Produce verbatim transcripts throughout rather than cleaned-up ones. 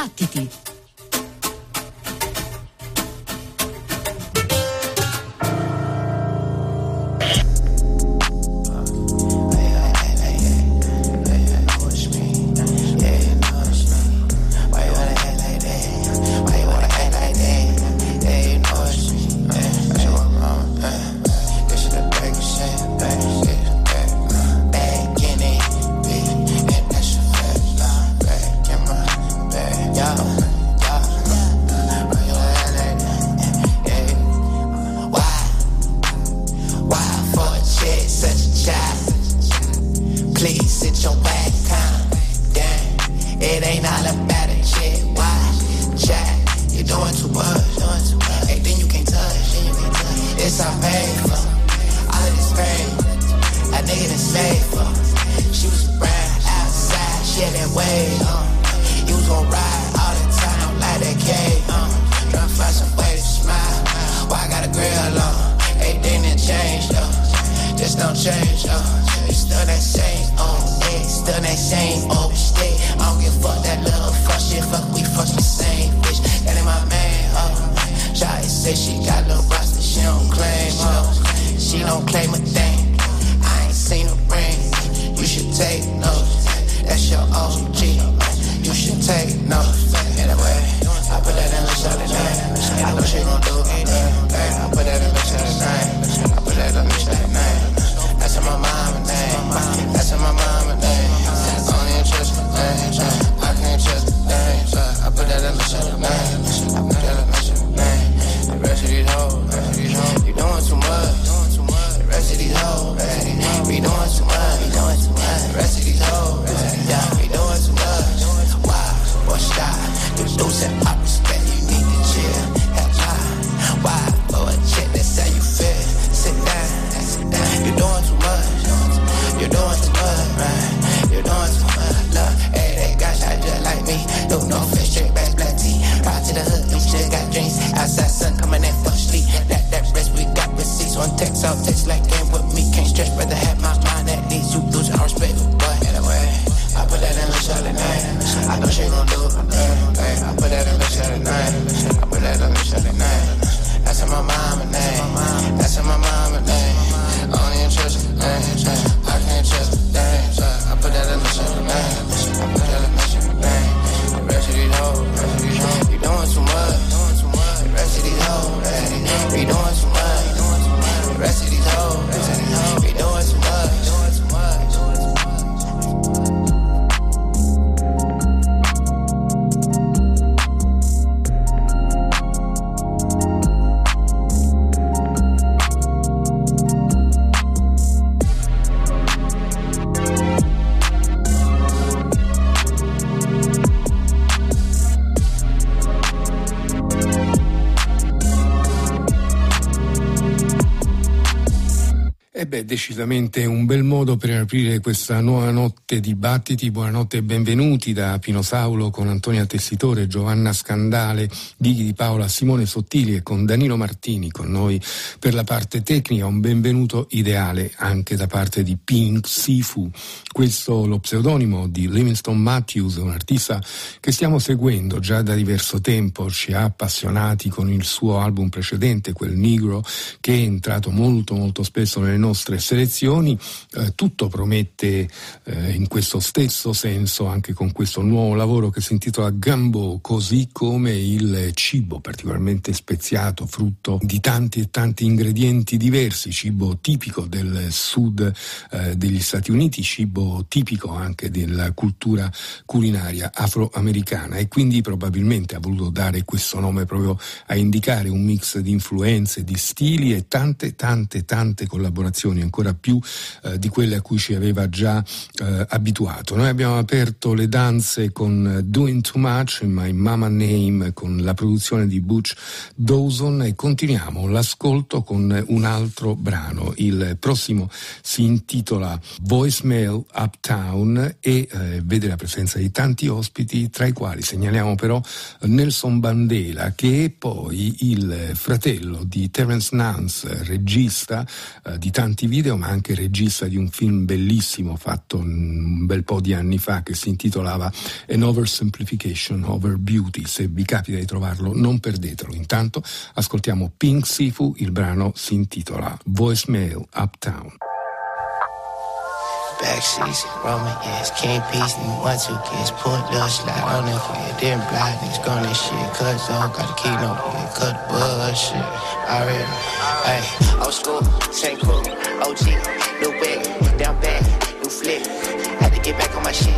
battiti. Beh, decisamente un bel modo per aprire questa nuova notte di battiti. Buonanotte e benvenuti da Pino Saulo con Antonia Tessitore, Giovanna Scandale, Dighi di Paola, Simone Sottili e con Danilo Martini con noi per la parte tecnica. Un benvenuto ideale anche da parte di Pink Sifu, questo lo pseudonimo di Livingston Matthews, un artista che stiamo seguendo già da diverso tempo, ci ha appassionati con il suo album precedente, quel Negro, che è entrato molto molto spesso nelle nostre nostre selezioni. Eh, tutto promette eh, in questo stesso senso anche con questo nuovo lavoro che si intitola Gumbo, così come il cibo particolarmente speziato, frutto di tanti e tanti ingredienti diversi, cibo tipico del sud eh, degli Stati Uniti, cibo tipico anche della cultura culinaria afroamericana, e quindi probabilmente ha voluto dare questo nome proprio a indicare un mix di influenze, di stili e tante tante tante collaborazioni, ancora più eh, di quelle a cui ci aveva già eh, abituato. Noi abbiamo aperto le danze con Doing Too Much, in My Mama Name, con la produzione di Butch Dawson, e continuiamo l'ascolto con un altro brano. Il prossimo si intitola Voicemail Uptown e eh, vede la presenza di tanti ospiti, tra i quali segnaliamo però Nelson Mandela, che è poi il fratello di Terence Nance, regista eh, di tanti tanti video, ma anche regista di un film bellissimo fatto un bel po' di anni fa che si intitolava An Oversimplification Over Beauty. Se vi capita di trovarlo, non perdetelo. Intanto ascoltiamo Pink Sifu, il brano si intitola Voicemail Uptown. Backseats, Roman ass, can't piece me once who gets pulled up, slide on it for you, then blind niggas gone and shit, cut zone, gotta keep no beer, cut bullshit, already, ayy, old school, Saint Cook, O G, new bag, down bad, new flip, had to get back on my shit,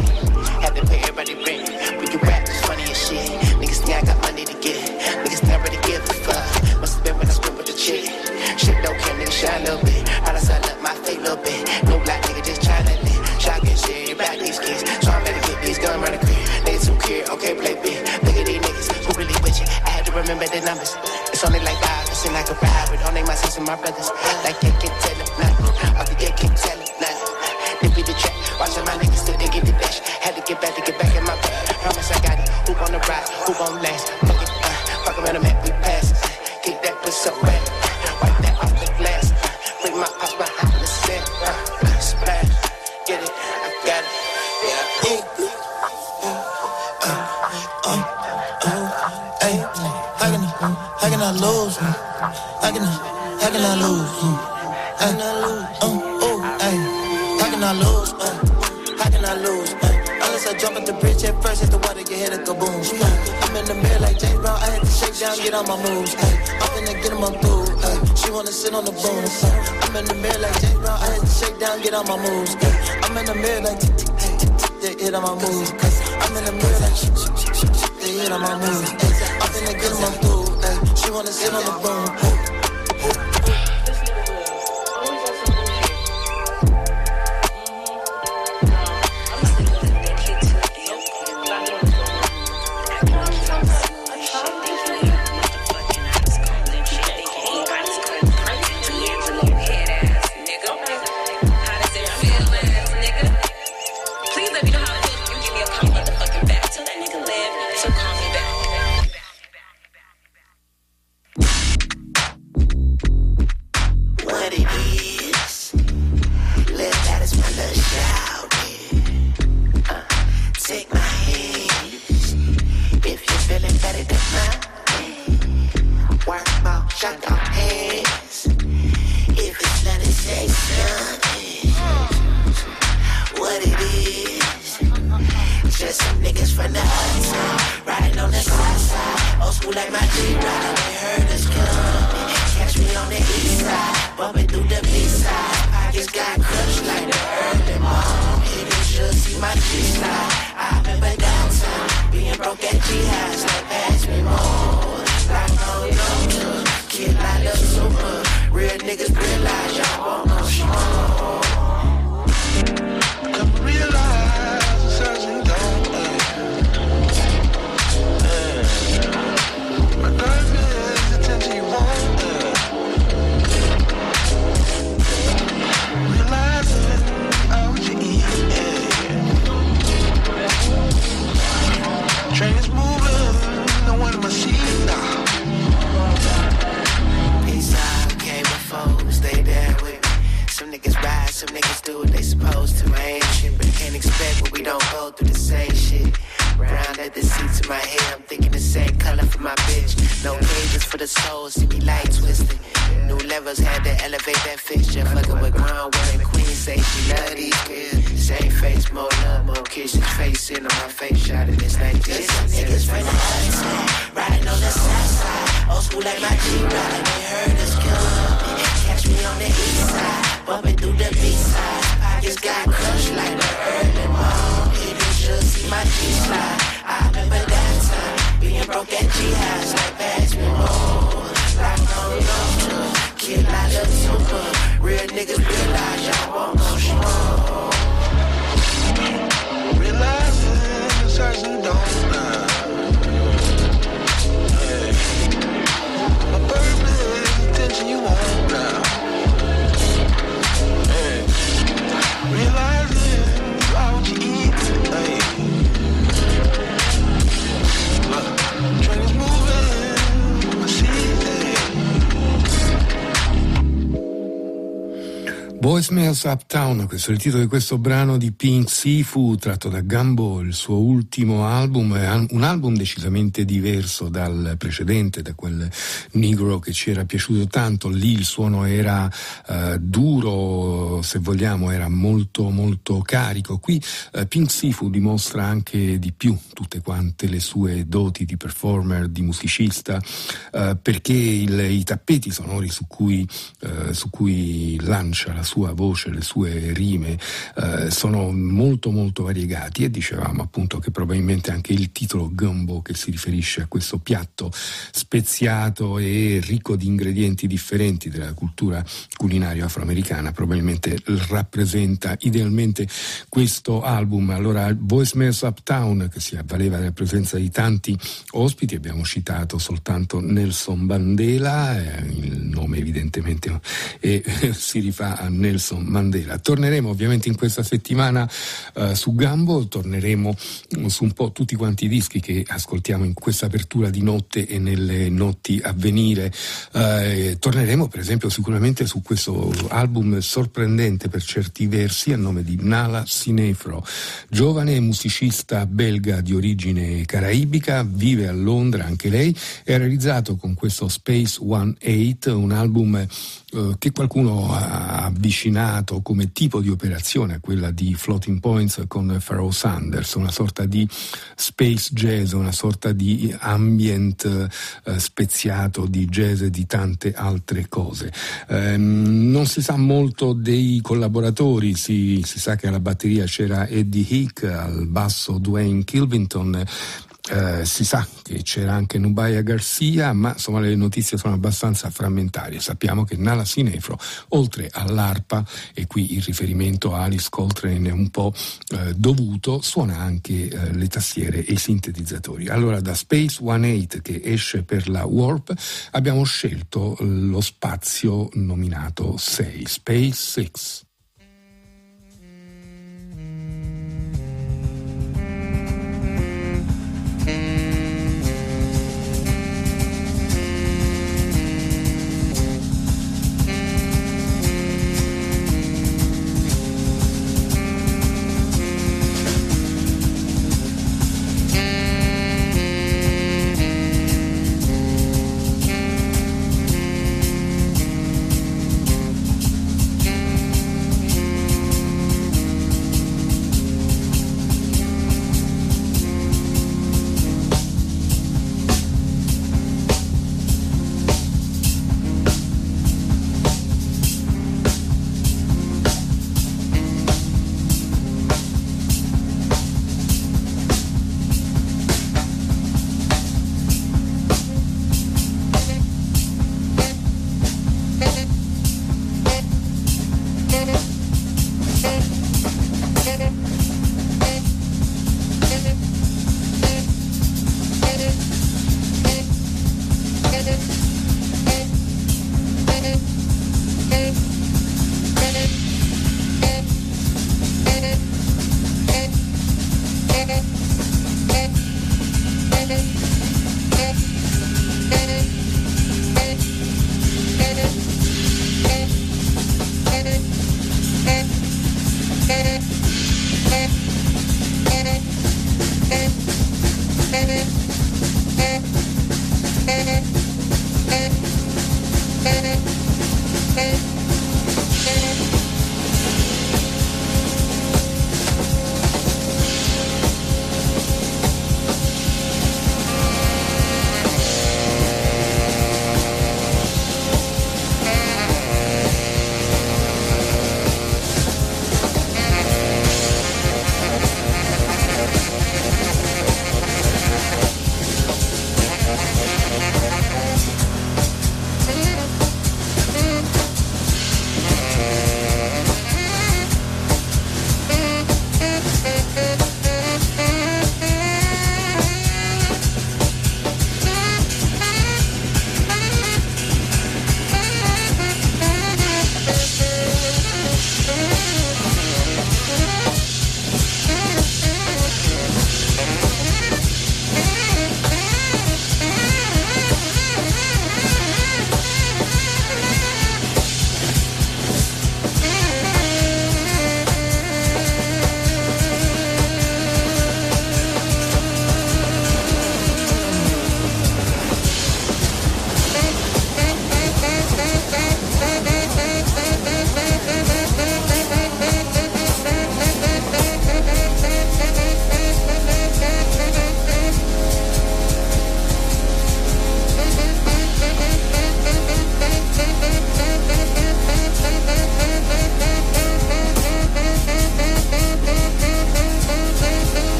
had to pay everybody rent, we can rap, it's funny as shit, niggas now got money to get, niggas not ready to give a fuck, must have been when I spent with the chick, shit don't care, niggas shy a little bit, how does I look, my fake little bit, no black nigga just trying to shit, back these kids, so I'm ready to get these guns running clear. They too clear, okay, play big. Look at these niggas, who really with you? I had to remember the numbers. It's only like five percent I could ride with. Only my sisters and my brothers. Like they can tell them nothing. All the they can tell them nothing. They be the track, watching my niggas still they get the dash. Had to get back to get back in my bed. Promise I got it. Who on the ride? Who on last? Fuck it, uh, fuck around and make me pass. Get that puss up red. Wipe that off the glass. Bring my pop behind the set. Uh, splash. Get it. I lose, I can, I can I lose, I can I lose, oh, oh, ayy, I can I lose, uh, I can I lose, uh, unless I jump at the bridge at first, hit the water, get hit a kaboom, uh, I'm in the mirror like James Brown, I had to shake down, get on my moves, uh, I'm finna get in my pool, uh, she wanna sit on the boom, uh, I'm in the mirror like James Brown, I had to shake down, get on my moves, uh, I'm in the mirror like, they hit on my moves, I'm in the mirror like, they hit on my moves, I'm finna get in my pool. She wanna sit on the boom. Voicemails Uptown, questo è il titolo di questo brano di Pink Sifu tratto da Gumbo, il suo ultimo album, un album decisamente diverso dal precedente, da quel negro che ci era piaciuto tanto. Lì il suono era eh, duro, se vogliamo, era molto molto carico. Qui eh, Pink Sifu dimostra anche di più tutte quante le sue doti di performer, di musicista, eh, perché il, i tappeti sonori su cui, eh, su cui lancia la sua voce, le sue rime eh, sono molto molto variegati, e dicevamo appunto che probabilmente anche il titolo Gumbo, che si riferisce a questo piatto speziato e ricco di ingredienti differenti della cultura culinaria afroamericana, probabilmente rappresenta idealmente questo album. Allora, Voicemails Uptown, che si avvaleva della presenza di tanti ospiti, abbiamo citato soltanto Nelson Mandela, eh, il nome evidentemente eh, si rifà a Nelson Mandela. Torneremo ovviamente in questa settimana eh, su Gumbo, torneremo su un po' tutti quanti i dischi che ascoltiamo in questa apertura di notte e nelle notti a venire. Eh, torneremo per esempio sicuramente su questo album sorprendente per certi versi a nome di Nala Sinefro, giovane musicista belga di origine caraibica, vive a Londra anche lei, e ha realizzato con questo Space One-Eight un album eh, che qualcuno ha avvicinato come tipo di operazione a quella di Floating Points con Pharoah Sanders, una sorta di space jazz, una sorta di ambient eh, speziato di jazz e di tante altre cose. Ehm, non si sa molto dei collaboratori, si, si sa che alla batteria c'era Eddie Hick, al basso Dwayne Kilvington, Eh, si sa che c'era anche Nubya Garcia, ma insomma le notizie sono abbastanza frammentarie. Sappiamo che Nala Sinefro, oltre all'arpa, e qui il riferimento a Alice Coltrane è un po' eh, dovuto, suona anche eh, le tastiere e i sintetizzatori. Allora, da Space One-Eight, che esce per la Warp, abbiamo scelto lo spazio nominato sei, Space Six.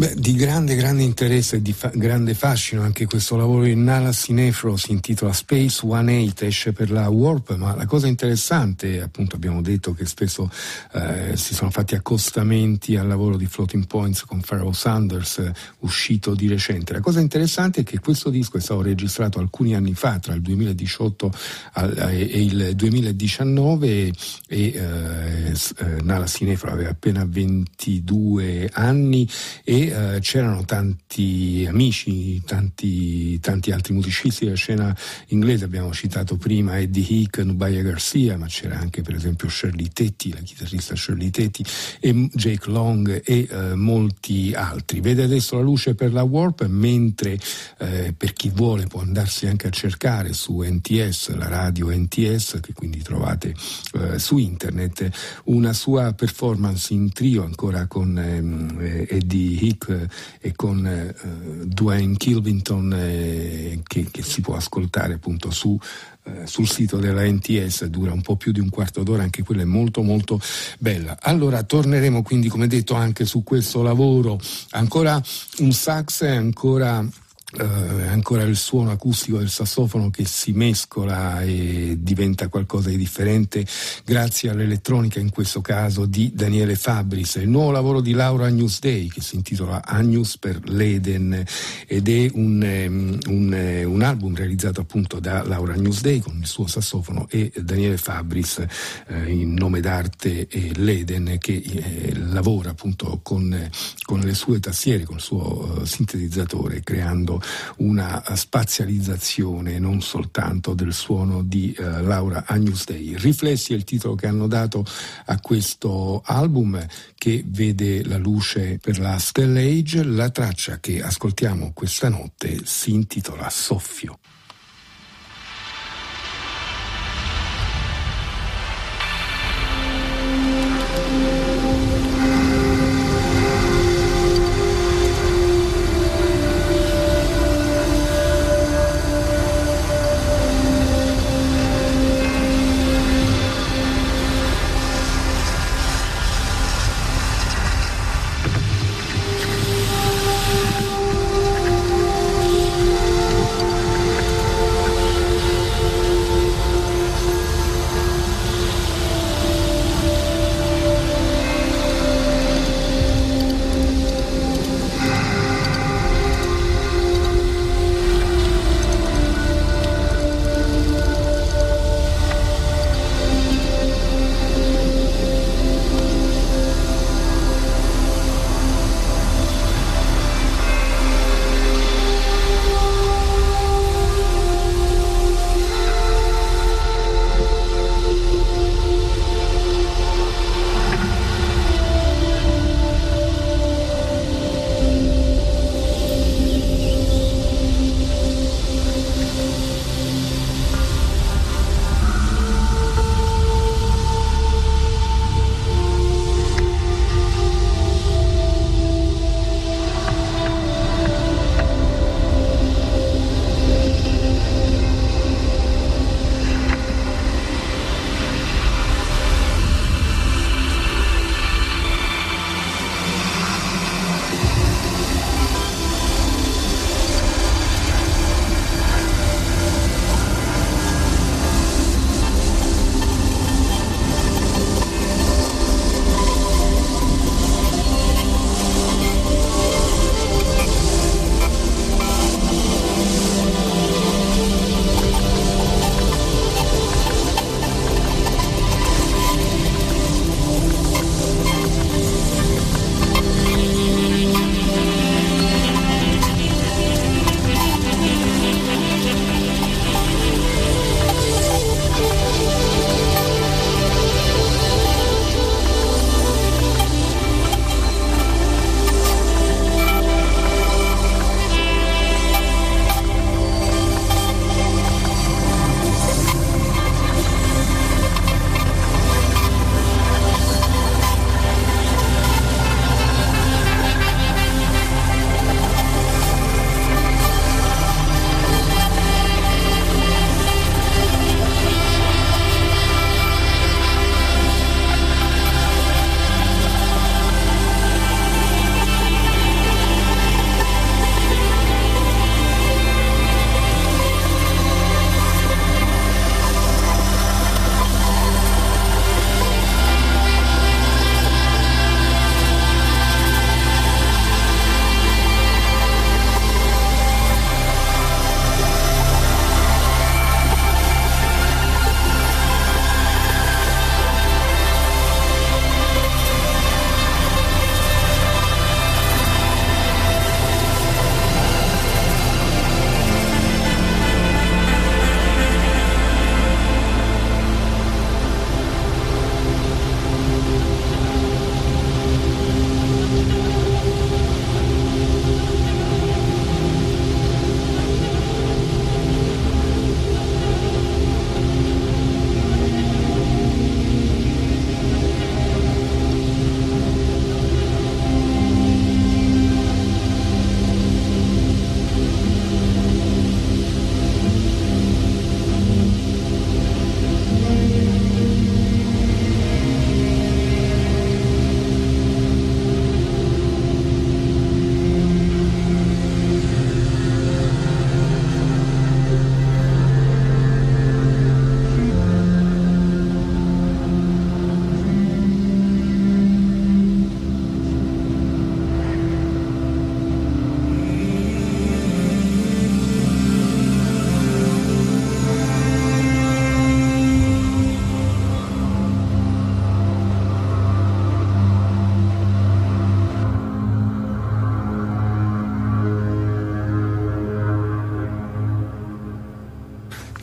Beh, di grande grande interesse e di fa- grande fascino anche questo lavoro di Nala Sinefro, si intitola Space One-Eight, esce per la Warp, ma la cosa interessante, appunto abbiamo detto che spesso eh, si sono fatti accostamenti al lavoro di Floating Points con Pharoah Sanders, eh, uscito di recente. La cosa interessante è che questo disco è stato registrato alcuni anni fa, tra il duemiladiciotto e il duemiladiciannove, e eh, Nala Sinefro aveva appena ventidue anni e eh, c'erano tanti amici, tanti, tanti altri musicisti della scena inglese. Abbiamo citato prima Eddie Hick, Nubya Garcia, ma c'era anche per esempio Shirley Tetti, la chitarrista Shirley Tetti, e Jake Long e eh, molti altri. Vede adesso la luce per la Warp, mentre eh, per chi vuole può andarsi anche a cercare su N T S, la radio N T S, che quindi trovate eh, su internet, una sua performance in trio ancora con ehm, Eddie Hick eh, e con eh, Duane Kilvington, eh, che, che si può ascoltare appunto su sul sito della N T S. Dura un po' più di un quarto d'ora, anche quella è molto molto bella. Allora torneremo quindi, come detto, anche su questo lavoro. Ancora un sax, ancora Uh, ancora il suono acustico del sassofono che si mescola e diventa qualcosa di differente grazie all'elettronica, in questo caso di Daniele Fabris. Il nuovo lavoro di Laura Agnusdei, che si intitola Agnus per l'Eden, ed è un, um, un, un album realizzato appunto da Laura Agnusdei con il suo sassofono e Daniele Fabris eh, in nome d'arte eh, l'Eden, che eh, lavora appunto con, eh, con le sue tastiere, con il suo eh, sintetizzatore, creando una spazializzazione non soltanto del suono di eh, Laura Agnusdei. Riflessi è il titolo che hanno dato a questo album, che vede la luce per la Stell Age. La traccia che ascoltiamo questa notte si intitola Soffio.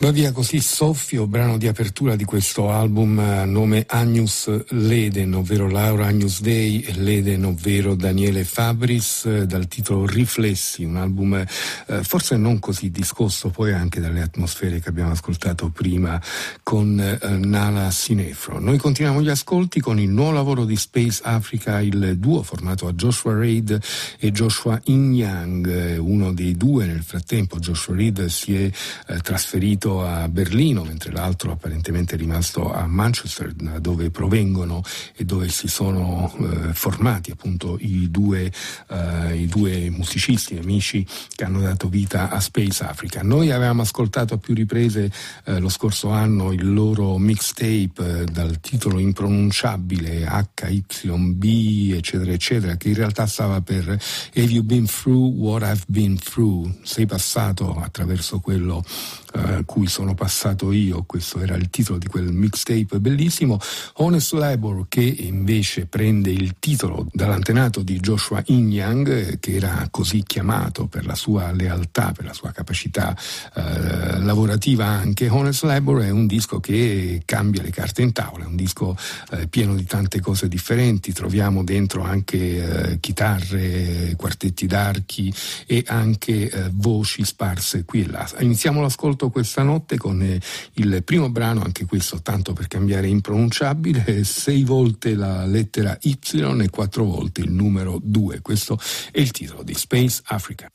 Tuttavia così soffio, brano di apertura di questo album a nome Agnus l'Eden, ovvero Laura Agnusdei e l'Eden, ovvero Daniele Fabris, dal titolo Riflessi, un album eh, forse non così discosto poi anche dalle atmosfere che abbiamo ascoltato prima con eh, Nala Sinefro. Noi continuiamo gli ascolti con il nuovo lavoro di Space Africa, il duo formato a Joshua Reid e Joshua Inyang, uno dei due nel frattempo, Joshua Reid, si è eh, trasferito a Berlino, mentre l'altro apparentemente è rimasto a Manchester, dove provengono e dove si sono eh, formati appunto i due, eh, i due musicisti amici che hanno dato vita a Space Africa. Noi avevamo ascoltato a più riprese eh, lo scorso anno il loro mixtape eh, dal titolo impronunciabile H Y B eccetera eccetera, che in realtà stava per Have You Been Through What I've Been Through? Sei passato attraverso quello eh, cui sono passato io, questo era il titolo di quel mixtape bellissimo. Honest Labour, che invece prende il titolo dall'antenato di Joshua Inyang, che era così chiamato per la sua lealtà, per la sua capacità eh, lavorativa anche. Honest Labour è un disco che cambia le carte in tavola, è un disco eh, pieno di tante cose differenti, troviamo dentro anche eh, chitarre, quartetti d'archi e anche eh, voci sparse qui e là. Iniziamo l'ascolto questa notte con il primo brano, anche questo tanto per cambiare impronunciabile, sei volte la lettera Y e quattro volte il numero due. Questo è il titolo di Space Africa.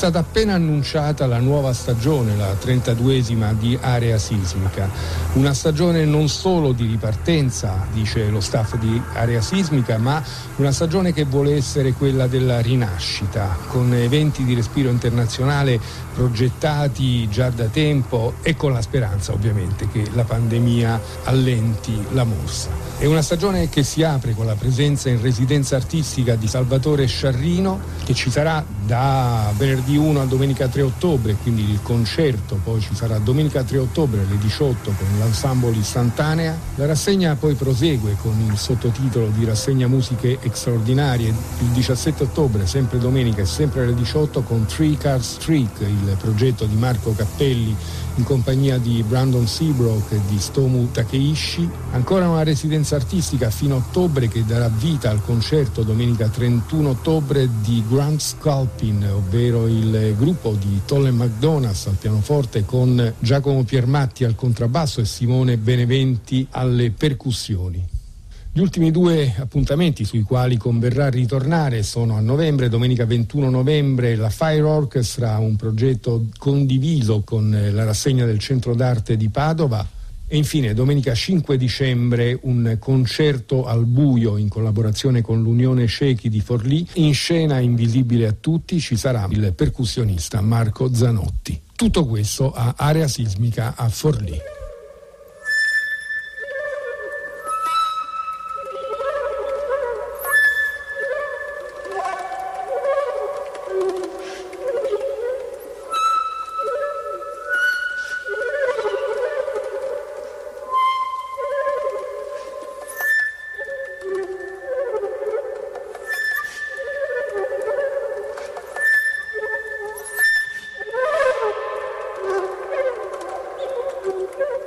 stata appena annunciata la nuova stagione, la trentaduesima di Area Sismica. Una stagione non solo di ripartenza, dice lo staff di Area Sismica, ma una stagione che vuole essere quella della rinascita, con eventi di respiro internazionale progettati già da tempo e con la speranza ovviamente che la pandemia allenti la morsa. È una stagione che si apre con la presenza in residenza artistica di Salvatore Sciarrino, che ci sarà da venerdì uno a domenica tre ottobre, quindi il concerto, poi ci sarà domenica tre ottobre alle diciotto con l'ensemble Istantanea. La rassegna poi prosegue con il sottotitolo di Rassegna Musiche Straordinarie il diciassette ottobre, sempre domenica e sempre alle diciotto, con Three Cars Trick, il progetto di Marco Cappelli in compagnia di Brandon Seabrook e di Stomu Takeishi. Ancora una residenza artistica fino a ottobre che darà vita al concerto domenica trentuno ottobre di Grand Sculpin, ovvero il gruppo di Tolle McDonald's al pianoforte con Giacomo Piermatti al contrabbasso e Simone Beneventi alle percussioni. Gli ultimi due appuntamenti sui quali converrà ritornare sono a novembre, domenica ventuno novembre, la Fire Orchestra, un progetto condiviso con la rassegna del Centro d'Arte di Padova, e infine domenica cinque dicembre un concerto al buio in collaborazione con l'Unione Ciechi di Forlì. In scena, invisibile a tutti, ci sarà il percussionista Marco Zanotti. Tutto questo a Area Sismica a Forlì. Thank you.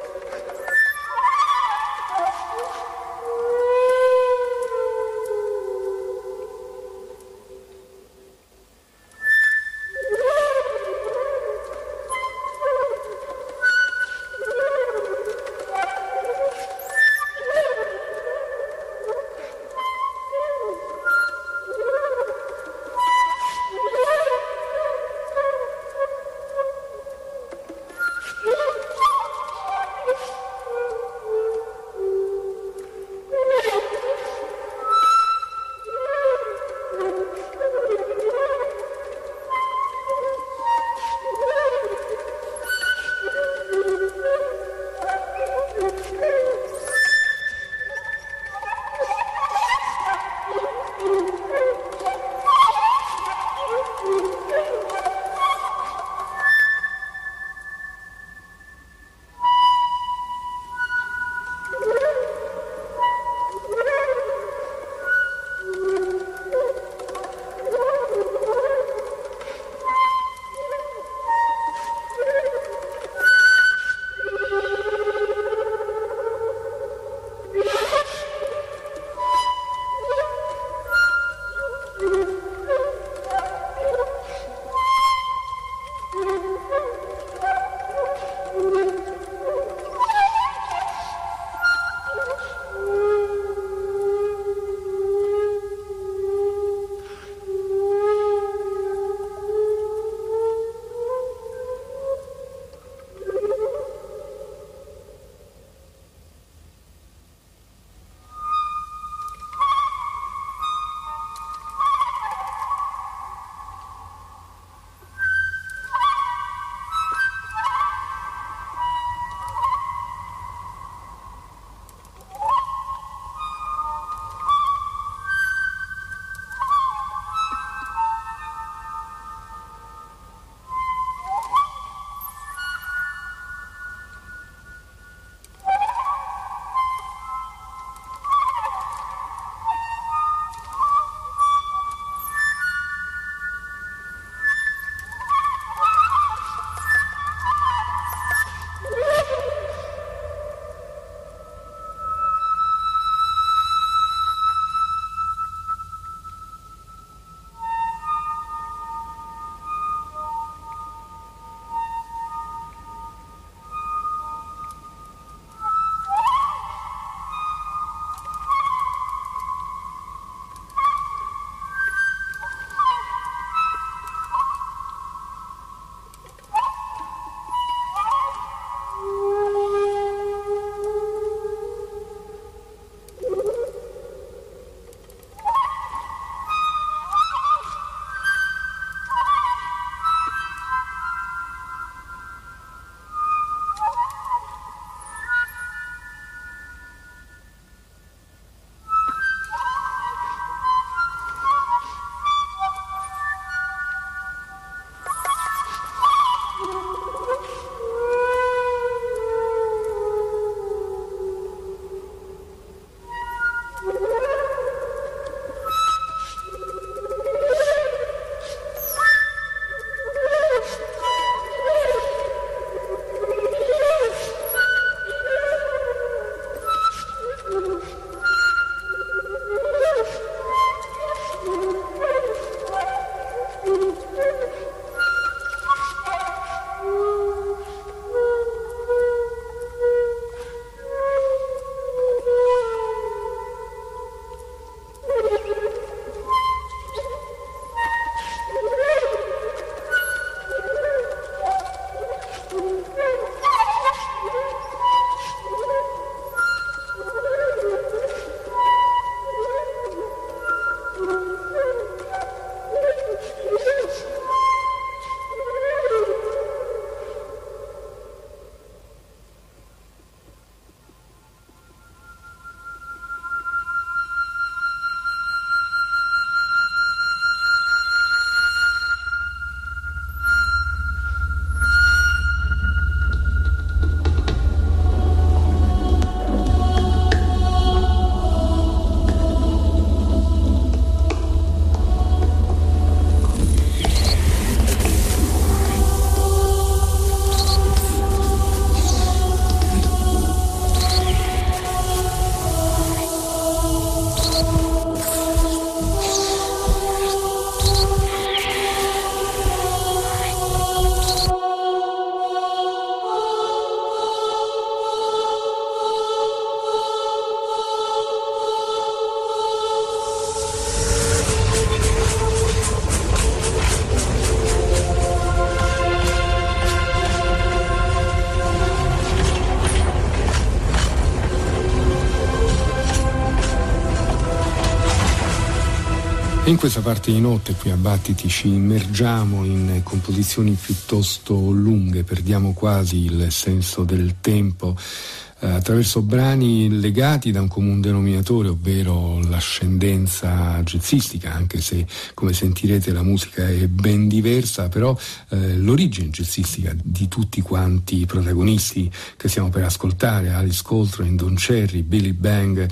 In questa parte di notte qui a Battiti ci immergiamo in composizioni piuttosto lunghe, perdiamo quasi il senso del tempo attraverso brani legati da un comune denominatore, ovvero l'ascendenza jazzistica, anche se, come sentirete, la musica è ben diversa, però eh, l'origine jazzistica di tutti quanti i protagonisti che stiamo per ascoltare, Alice Coltrane, Don Cherry, Billy Bang,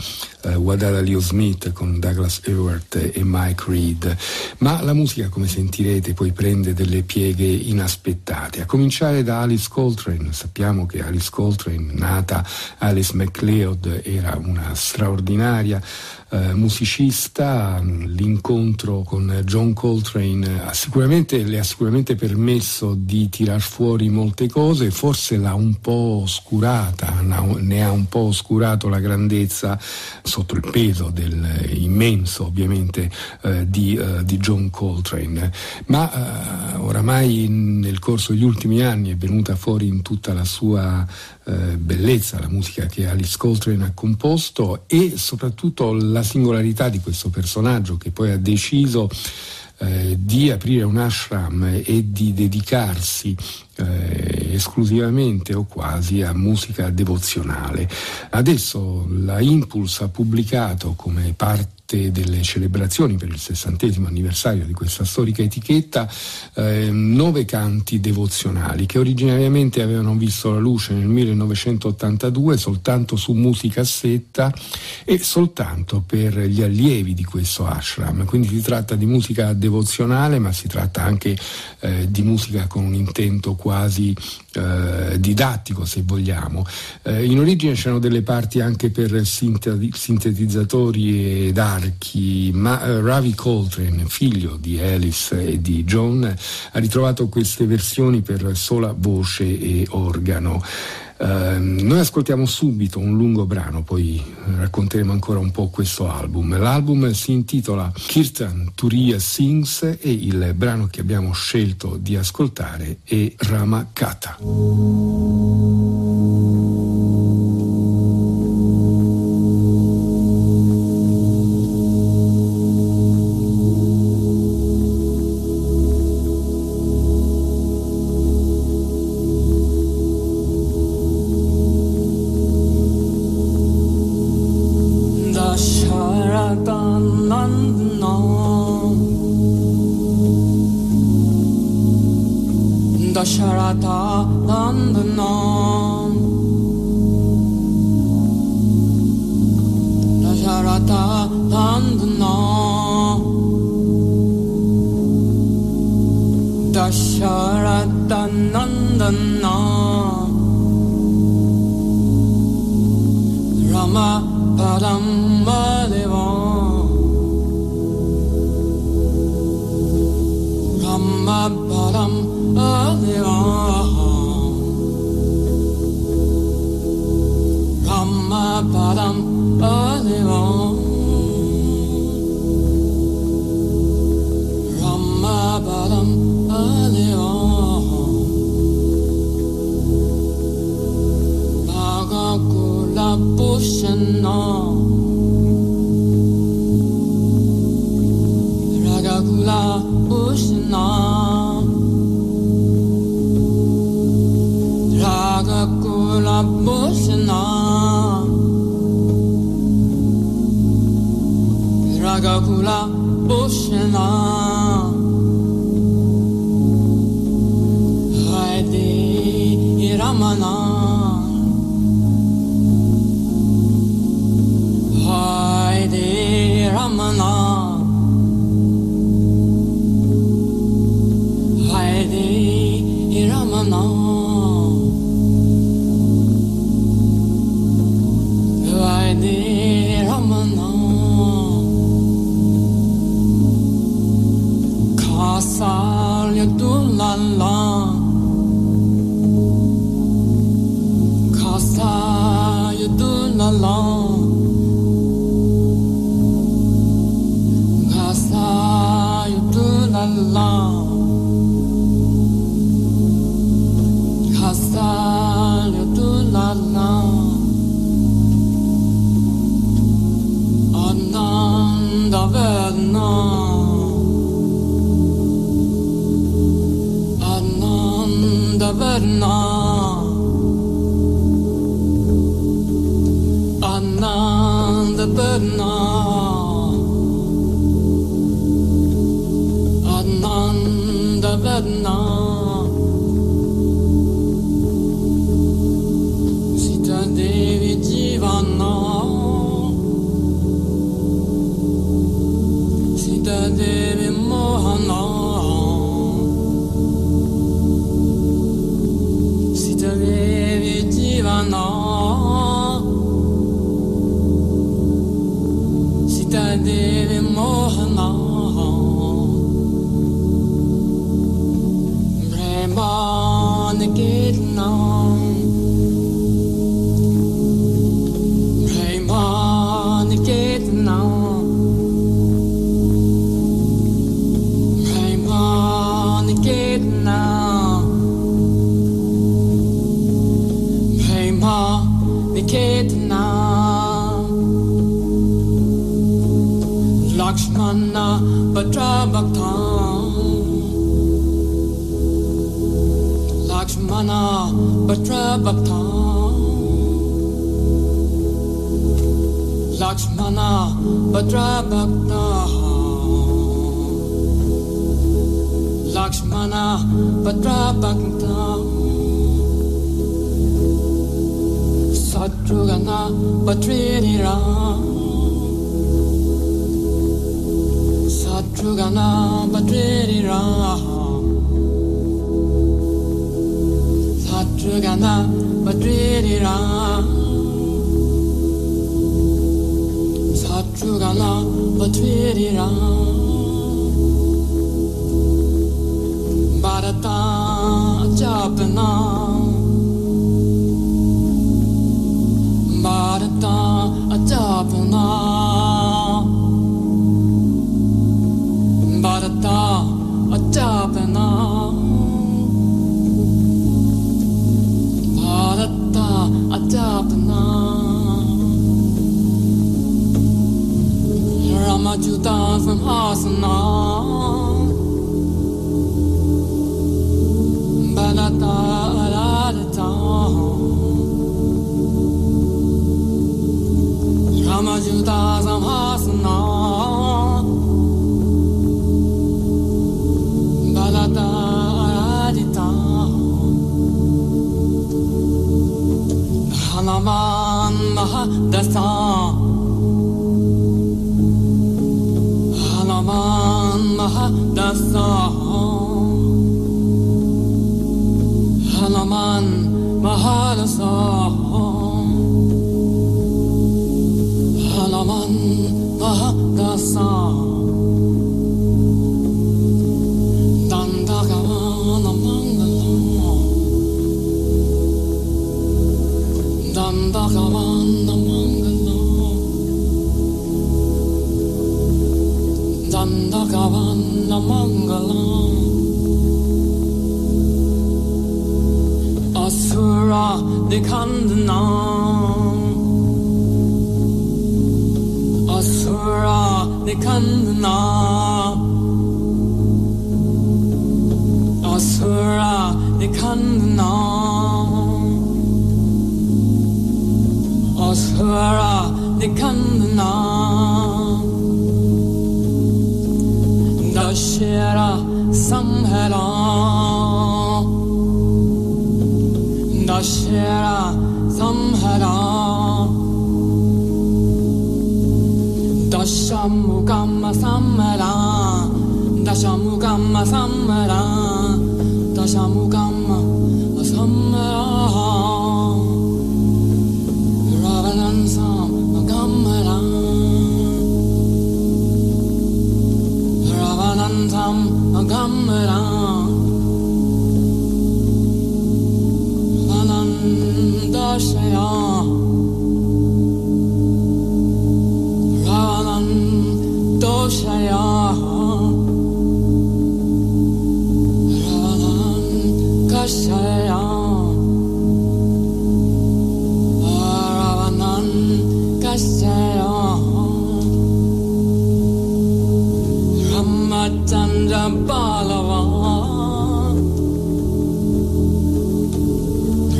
eh, Wadada Leo Smith con Douglas Ewart e Mike Reed. Ma la musica, come sentirete, poi prende delle pieghe inaspettate, a cominciare da Alice Coltrane. Sappiamo che Alice Coltrane, nata Alice MacLeod, era una straordinaria eh, musicista. L'incontro con John Coltrane ha sicuramente, le ha sicuramente permesso di tirar fuori molte cose, forse l'ha un po' oscurata, ne ha un po' oscurato la grandezza sotto il peso del immenso, ovviamente, eh, di, eh, di John Coltrane. Ma eh, oramai nel corso degli ultimi anni è venuta fuori in tutta la sua eh, bellezza la musica che Alice Coltrane ha composto, e soprattutto la singolarità di questo personaggio che poi ha deciso eh, di aprire un ashram e di dedicarsi eh, esclusivamente o quasi a musica devozionale. Adesso la Impulse ha pubblicato, come parte delle celebrazioni per il sessantesimo anniversario di questa storica etichetta, eh, nove canti devozionali che originariamente avevano visto la luce nel millenovecentottantadue soltanto su musicassetta e soltanto per gli allievi di questo ashram. Quindi si tratta di musica devozionale, ma si tratta anche eh, di musica con un intento quasi eh, didattico, se vogliamo. Eh, in origine c'erano delle parti anche per sintetizzatori ed archi, ma eh, Ravi Coltrane, figlio di Alice e di John, ha ritrovato queste versioni per sola voce e organo. Eh, noi ascoltiamo subito un lungo brano, poi racconteremo ancora un po' questo album. L'album si intitola Kirtan Turiya Sings e il brano che abbiamo scelto di ascoltare è Rama Kata. Dasharata Nandanam, Dasharata Nandanam, Dasharata Nandanam, Rama Padam Balavam, Rama Padam Adevam, Rama Padam Adevam, Rama Padam Adevam, Bhagakula Pushanam, Ragakula Pushanam, Ragakula Bhushanam, Ragakula Bhushanam, Hare Ramana, Hare Ramana, Hare Ramana. Kasalya dulala, Kasalya dulala, Kasalya dulala, Kasalya dulala, Ananda vedna. the burden on, on, on the burden on. Si tu devi divano, si tu devi mohano, si tu devi divano.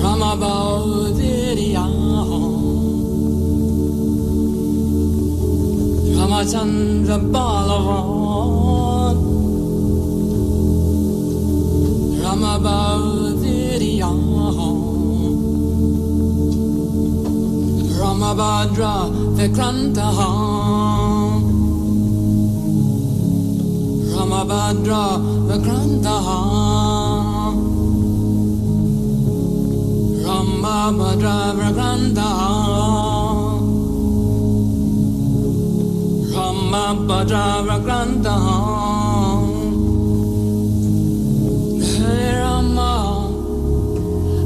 Rama Baudiriya lights on the boulevard. From above it yawn. From above draw the crantahorn. From above draw the crantahorn. From above draw the crantahorn. Mamba Java Granda Herama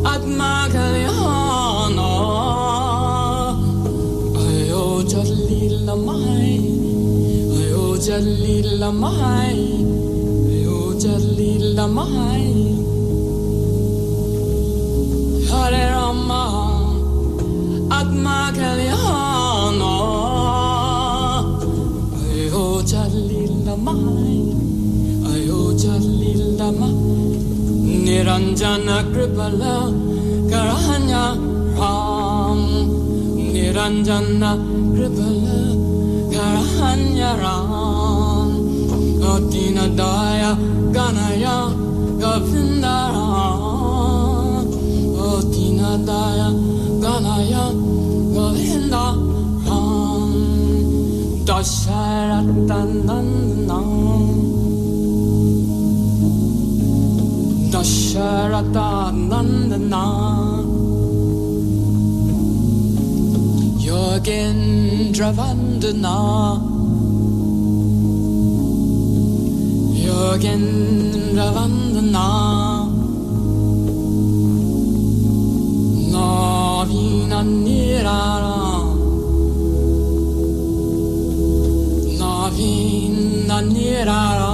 Atmagaliana Ayo Jalila Mai Ayo Jalila Mai Ayo Jalila Mai Herama Atmagaliana Niranjana Kripala Karahanya Ram Niranjana Kripala Karahanya Ram Adina Daya Ganaya Govinda Ram Adina Daya Ganaya Govinda Ram Dasharatananam Dasharata Nandana Yogendra Vandana Yogendra Vandana Navina Nirara Navina Nirara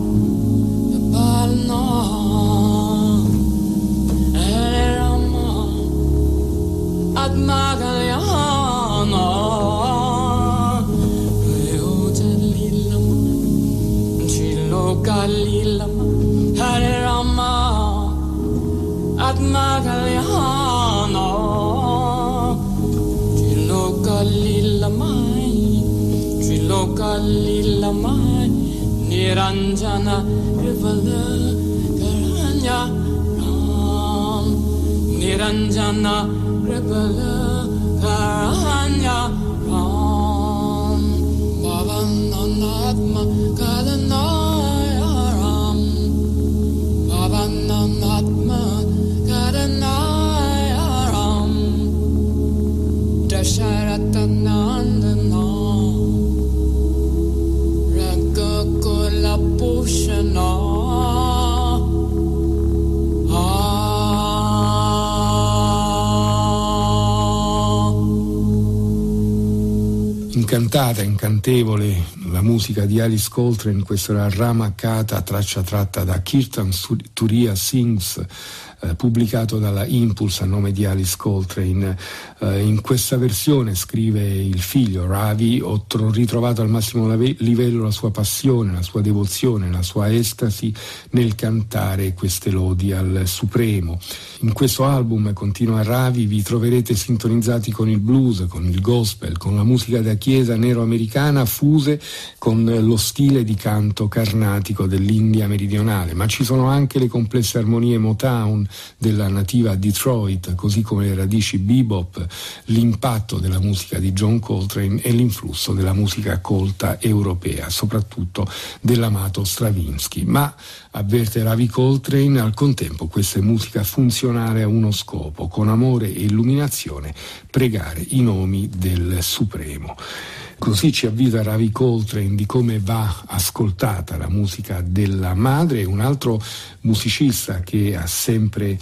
Incantata, incantevole la musica di Alice Coltrane. Questa era Rama Kata, traccia tratta da Kirtan Turiya Sings, eh, pubblicato dalla Impulse a nome di Alice Coltrane. Eh, in questa versione, scrive il figlio Ravi, ho tro- ritrovato al massimo lave- livello la sua passione, la sua devozione, la sua estasi nel cantare queste lodi al Supremo. In questo album, continua Ravi, vi troverete sintonizzati con il blues, con il gospel, con la musica da chiesa neroamericana fuse con lo stile di canto carnatico dell'India meridionale, ma ci sono anche le complesse armonie Motown della nativa Detroit, così come le radici bebop, l'impatto della musica di John Coltrane e l'influsso della musica colta europea, soprattutto dell'amato Stravinsky. Ma, avverte Ravi Coltrane, al contempo questa è musica funzionale a uno scopo: con amore e illuminazione pregare i nomi del Supremo. Così ci avvisa Ravi Coltrane di come va ascoltata la musica della madre. Un altro musicista che ha sempre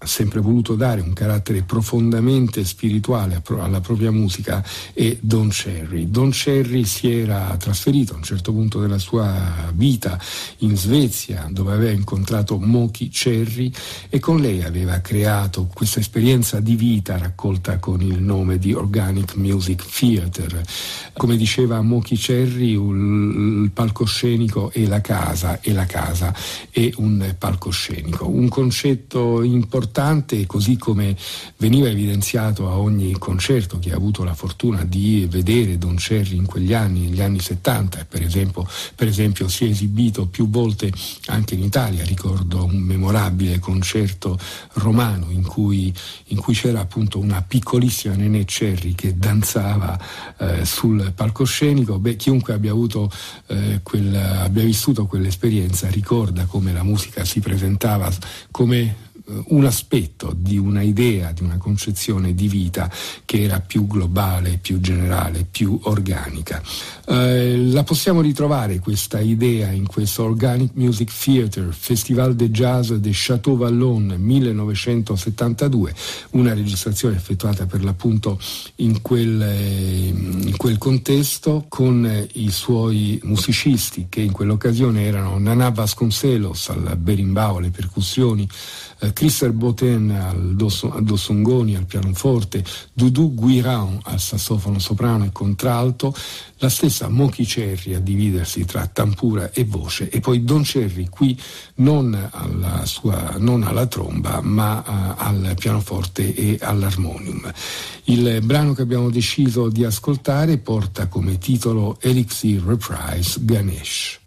ha sempre voluto dare un carattere profondamente spirituale alla propria musica, è Don Cherry. Don Cherry si era trasferito a un certo punto della sua vita in Svezia, dove aveva incontrato Moki Cherry, e con lei aveva creato questa esperienza di vita raccolta con il nome di Organic Music Theatre. Come diceva Moki Cherry, il palcoscenico è la casa e la casa è un palcoscenico. Un concetto importante, così come veniva evidenziato a ogni concerto. Chi ha avuto la fortuna di vedere Don Cherry in quegli anni, negli anni settanta, per esempio, per esempio si è esibito più volte anche in Italia. Ricordo un memorabile concerto romano in cui, in cui c'era appunto una piccolissima Nenè Cherry che danzava eh, sul palcoscenico. Beh, chiunque abbia avuto eh, quel, abbia vissuto quell'esperienza ricorda come la musica si presentava come un aspetto di una idea, di una concezione di vita che era più globale, più generale, più organica. Eh, la possiamo ritrovare questa idea in questo Organic Music Theatre, Festival de Jazz de Château Vallon millenovecentosettantadue, una registrazione effettuata per l'appunto in quel, in quel contesto, con i suoi musicisti che in quell'occasione erano Naná Vasconcelos al berimbau, alle percussioni, Christer Boten al dossongoni, al pianoforte, Doudou Guiran al sassofono soprano e contralto, la stessa Moki Cherry a dividersi tra tampura e voce, e poi Don Cherry qui non alla sua, non alla tromba, ma uh, al pianoforte e all'armonium. Il brano che abbiamo deciso di ascoltare porta come titolo Elixir Reprise Ganesh.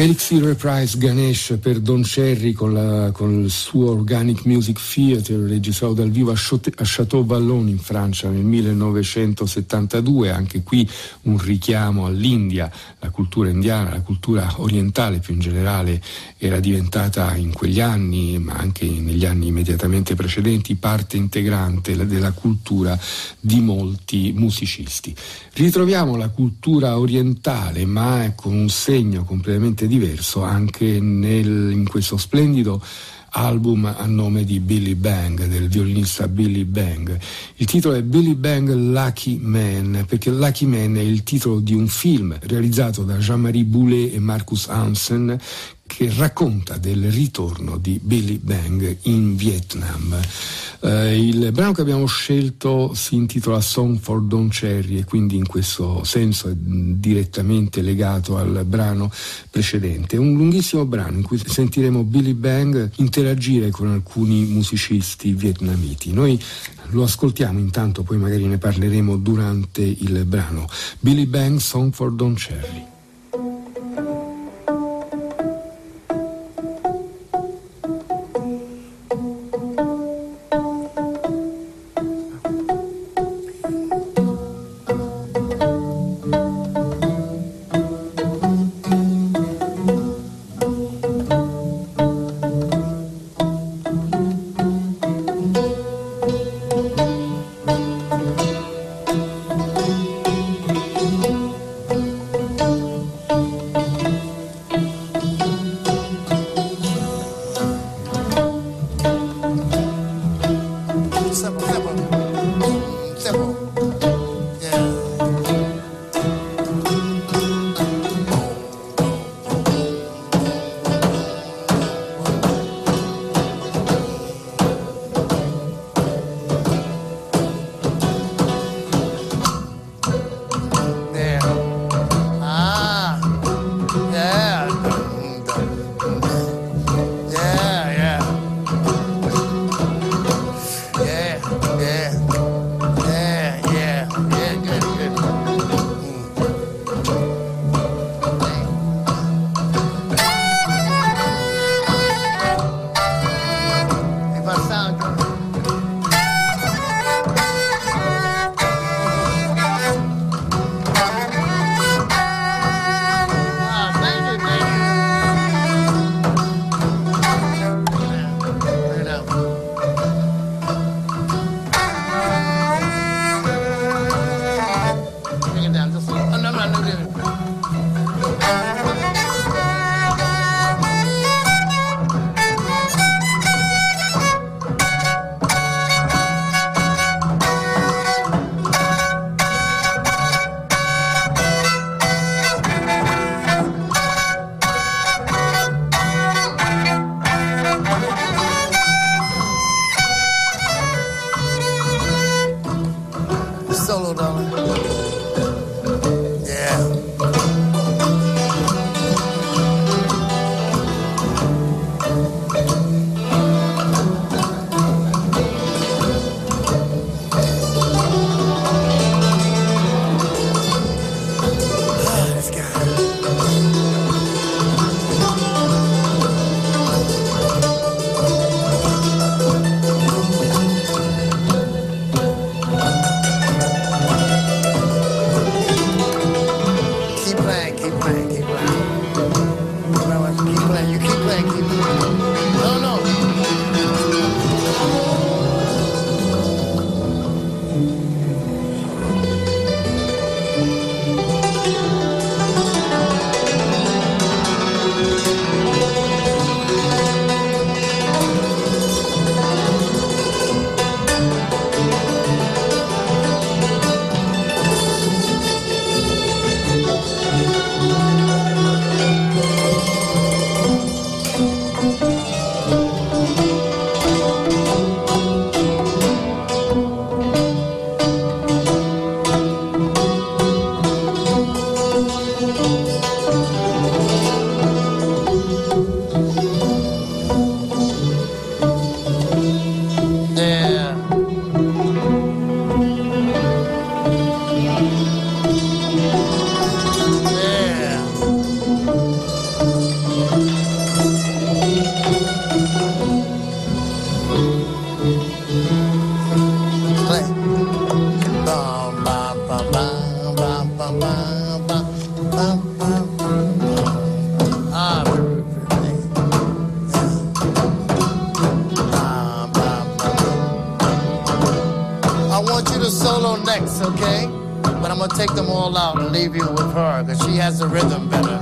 Elixir Reprise Ganesh per Don Cherry con, la, con il suo Organic Music Theatre, registrato dal vivo a Château Vallon in Francia nel millenovecentosettantadue. Anche qui un richiamo all'India, la cultura indiana, la cultura orientale più in generale era diventata in quegli anni, ma anche negli anni immediatamente precedenti, parte integrante della cultura di molti musicisti. Ritroviamo la cultura orientale, ma con un segno completamente diverso anche nel, in questo splendido album a nome di Billy Bang, del violinista Billy Bang. Il titolo è Billy Bang Lucky Man, perché Lucky Man è il titolo di un film realizzato da Jean-Marie Boulet e Marcus Hansen, che racconta del ritorno di Billy Bang in Vietnam. Eh, il brano che abbiamo scelto si intitola Song for Don Cherry e quindi in questo senso è direttamente legato al brano precedente. È un lunghissimo brano in cui sentiremo Billy Bang interagire con alcuni musicisti vietnamiti. Noi lo ascoltiamo intanto, poi magari ne parleremo durante il brano. Billy Bang, Song for Don Cherry. Thank you. sex, okay? But I'm gonna take them all out and leave you with her, cause she has the rhythm better.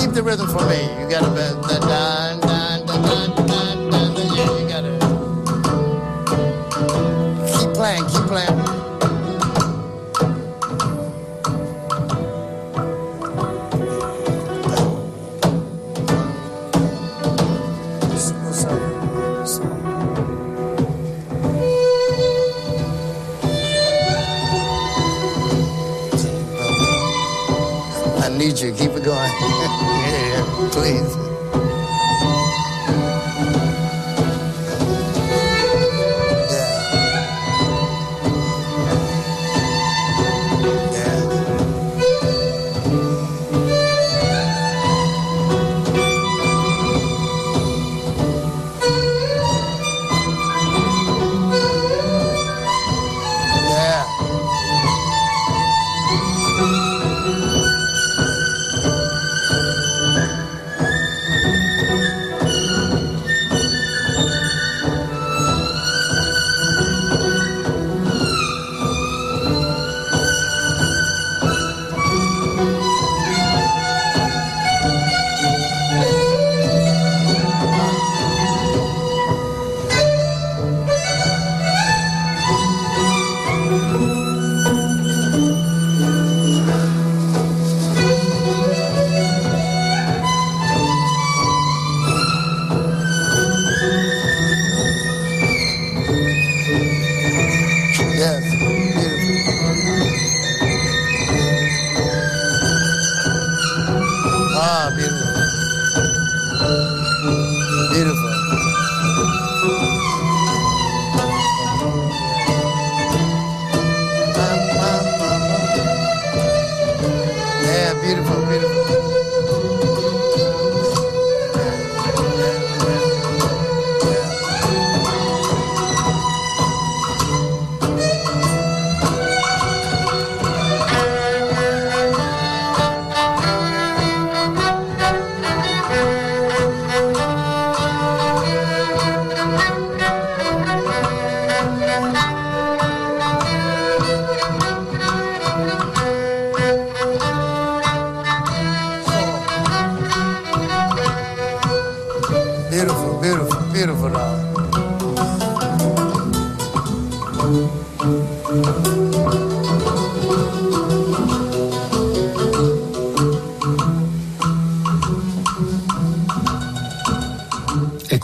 Keep the rhythm for me. You gotta be the dun dun dun dun dun dun. Yeah, you gotta keep playing, keep playing. Need you, keep it going. Yeah, please. Yeah. Yeah. Yeah.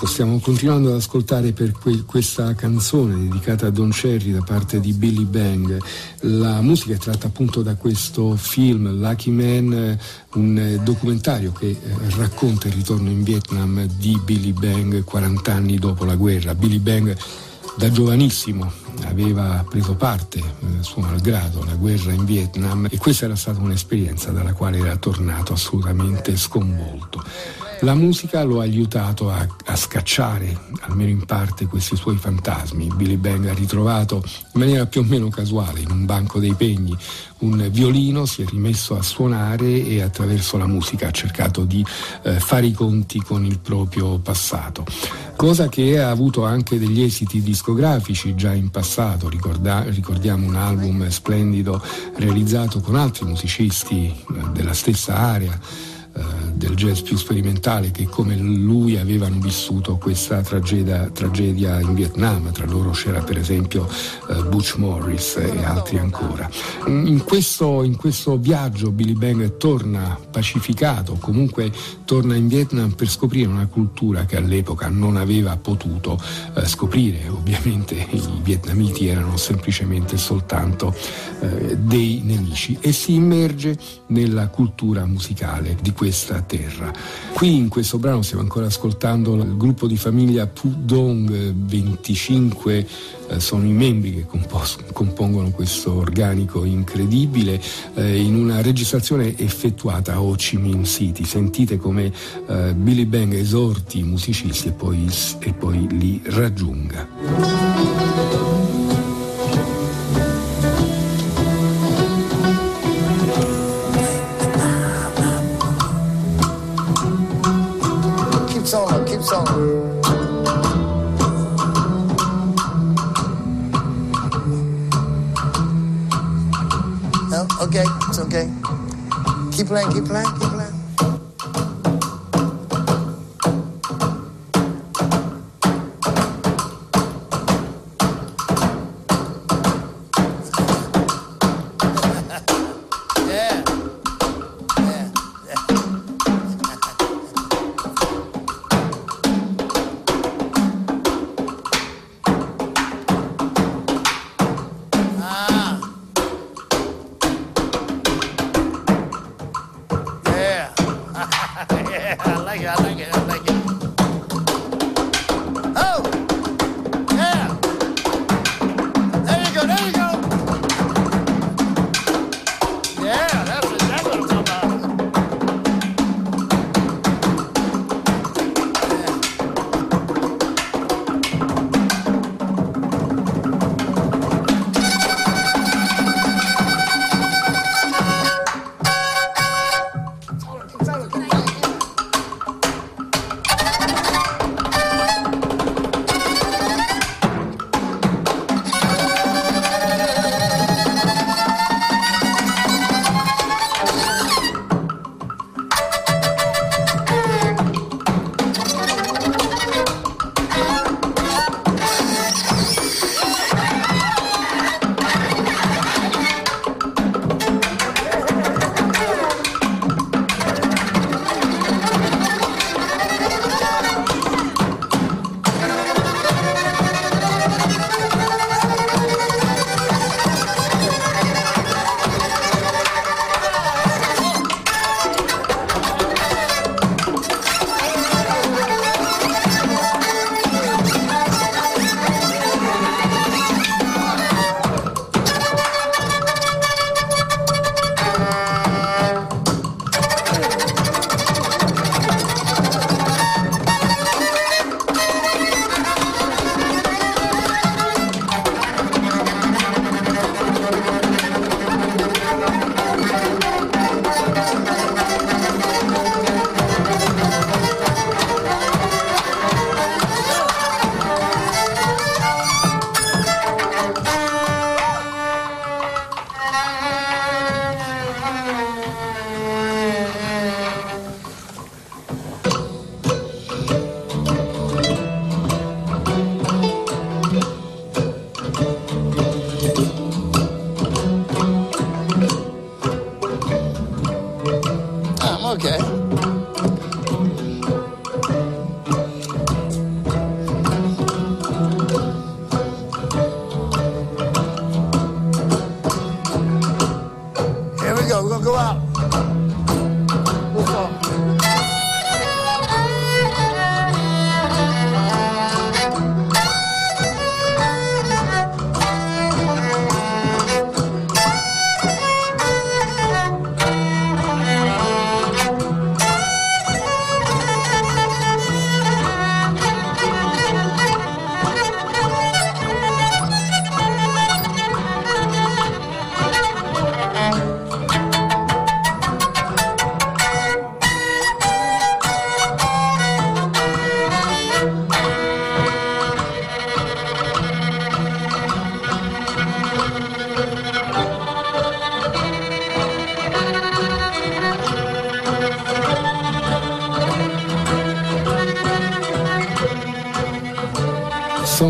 Stiamo continuando ad ascoltare per que- questa canzone dedicata a Don Cherry da parte di Billy Bang. La musica è tratta appunto da questo film Lucky Man, un documentario che eh, racconta il ritorno in Vietnam di Billy Bang quaranta anni dopo la guerra. Billy Bang da giovanissimo aveva preso parte, eh, suo malgrado, alla guerra in Vietnam, e questa era stata un'esperienza dalla quale era tornato assolutamente sconvolto. La musica lo ha aiutato a, a scacciare, almeno in parte, questi suoi fantasmi. Billy Bang ha ritrovato, in maniera più o meno casuale, in un banco dei pegni, un violino, si è rimesso a suonare e attraverso la musica ha cercato di eh, fare i conti con il proprio passato. Cosa che ha avuto anche degli esiti discografici già in passato. Ricorda, ricordiamo un album splendido realizzato con altri musicisti eh, della stessa area, del jazz più sperimentale, che come lui avevano vissuto questa tragedia, tragedia in Vietnam. Tra loro c'era per esempio eh, Butch Morris e altri ancora. In questo, in questo viaggio Billy Bang torna pacificato, comunque torna in Vietnam per scoprire una cultura che all'epoca non aveva potuto eh, scoprire. Ovviamente i vietnamiti erano semplicemente soltanto eh, dei nemici, e si immerge nella cultura musicale di questa terra. Qui in questo brano stiamo ancora ascoltando il gruppo di famiglia Pudong, venticinque eh, sono i membri che compos- compongono questo organico incredibile, eh, in una registrazione effettuata a Ho Chi Minh City. Sentite come eh, Billy Bang esorti i musicisti e poi, e poi li raggiunga. Song. okay, it's okay. Keep playing, keep playing, keep playing.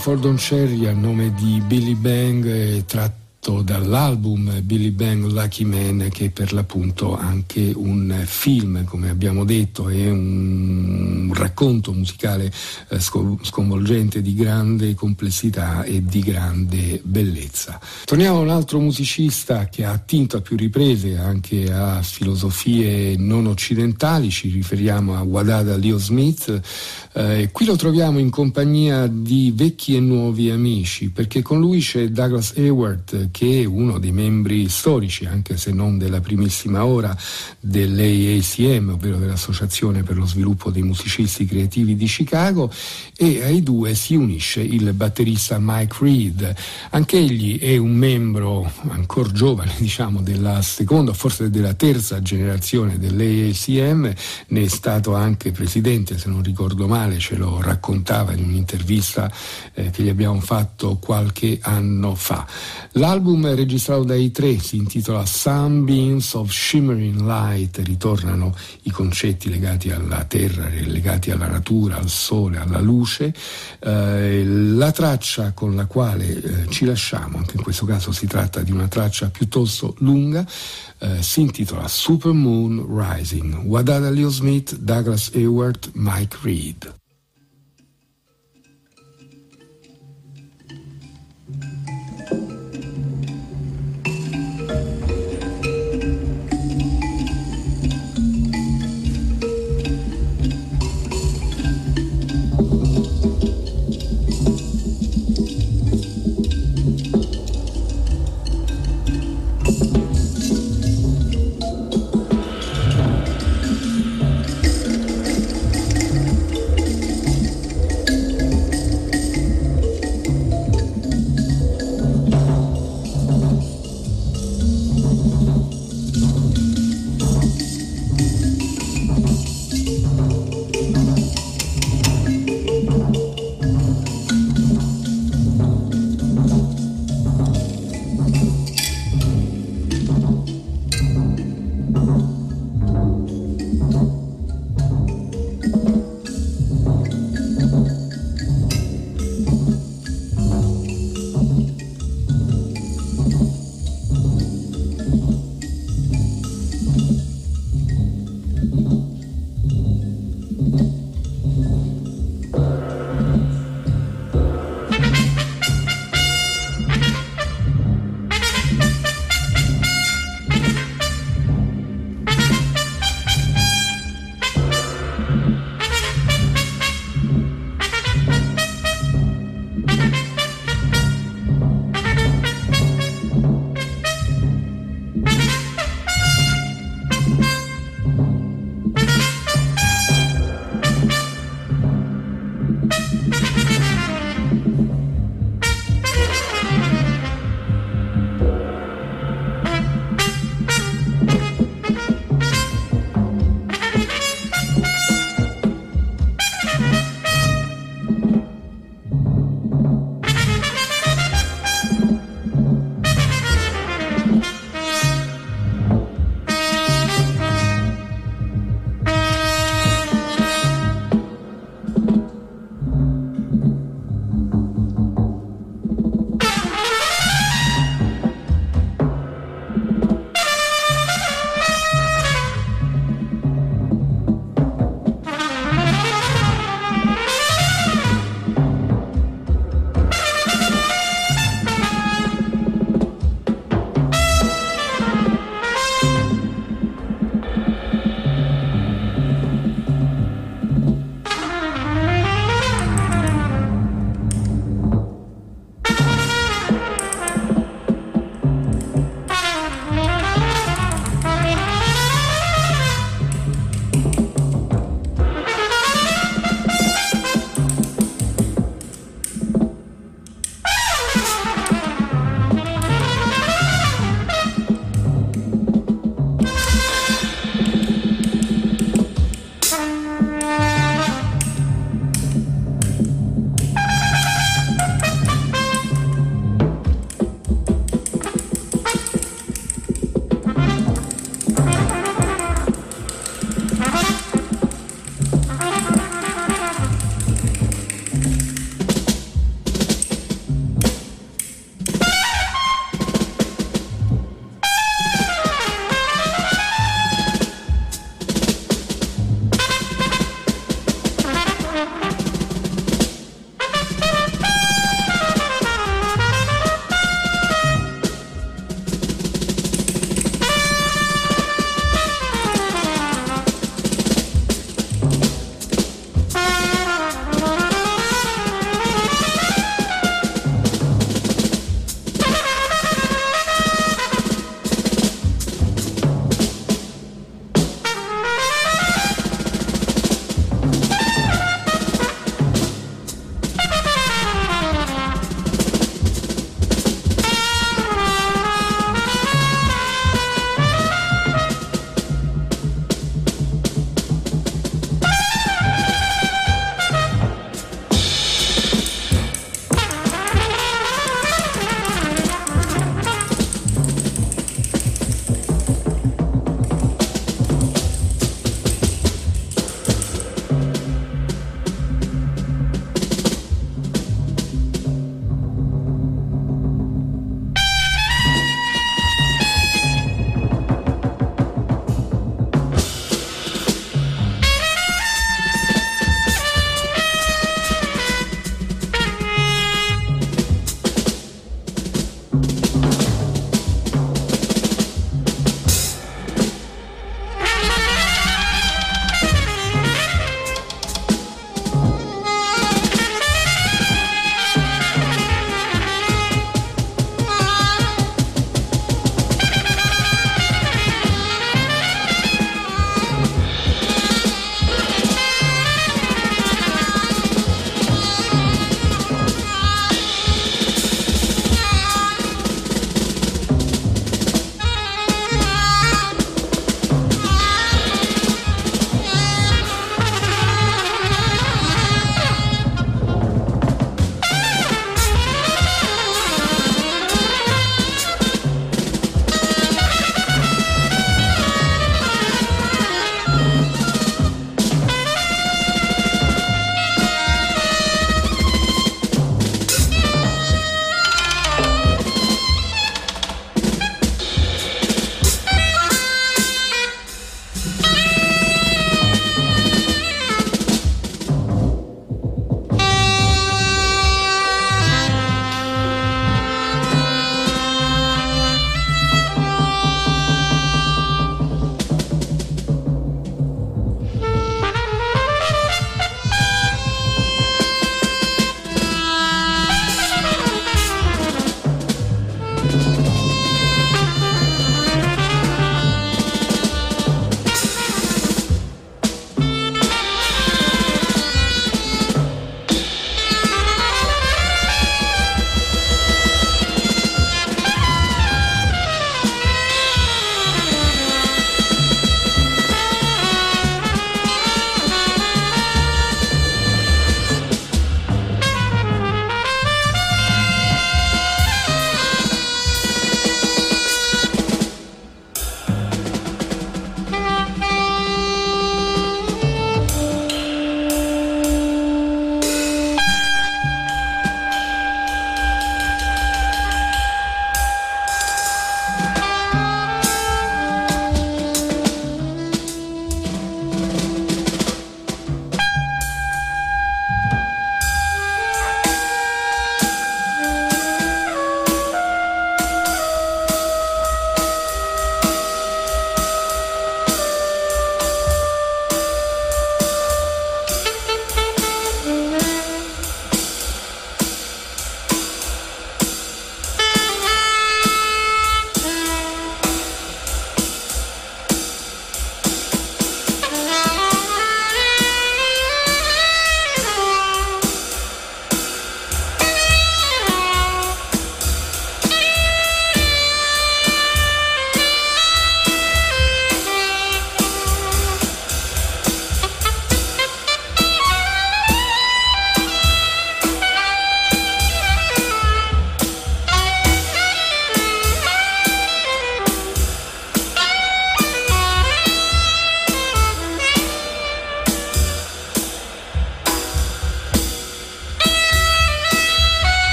For Don Cherry, a nome di Billy Bang, tratto dall'album Billy Bang Lucky Man, che è per l'appunto anche un film, come abbiamo detto, è un racconto musicale sconvolgente di grande complessità e di grande bellezza. Torniamo a un altro musicista che ha attinto a più riprese anche a filosofie non occidentali, ci riferiamo a Wadada Leo Smith. Eh, qui lo troviamo in compagnia di vecchi e nuovi amici, perché con lui c'è Douglas Ewart, che è uno dei membri storici, anche se non della primissima ora, dell'A A C M, ovvero dell'Associazione per lo Sviluppo dei Musicisti Creativi di Chicago, e ai due si unisce il batterista Mike Reed. Anche egli è un membro ancora giovane, diciamo, della seconda, forse della terza generazione dell'A A C M, ne è stato anche presidente, se non ricordo male, ce lo raccontava in un'intervista eh, che gli abbiamo fatto qualche anno fa. L'album L'album registrato dai tre si intitola Some Beams of Shimmering Light, ritornano i concetti legati alla terra, legati alla natura, al sole, alla luce. Eh, la traccia con la quale eh, ci lasciamo, anche in questo caso si tratta di una traccia piuttosto lunga, eh, si intitola Super Moon Rising, Wadada Leo Smith, Douglas Ewart, Mike Reed.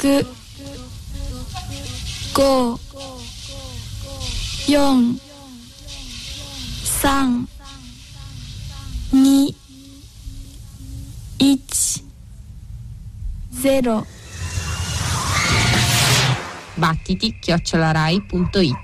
くご四三二一ゼロbattiti chiocciola rai punto it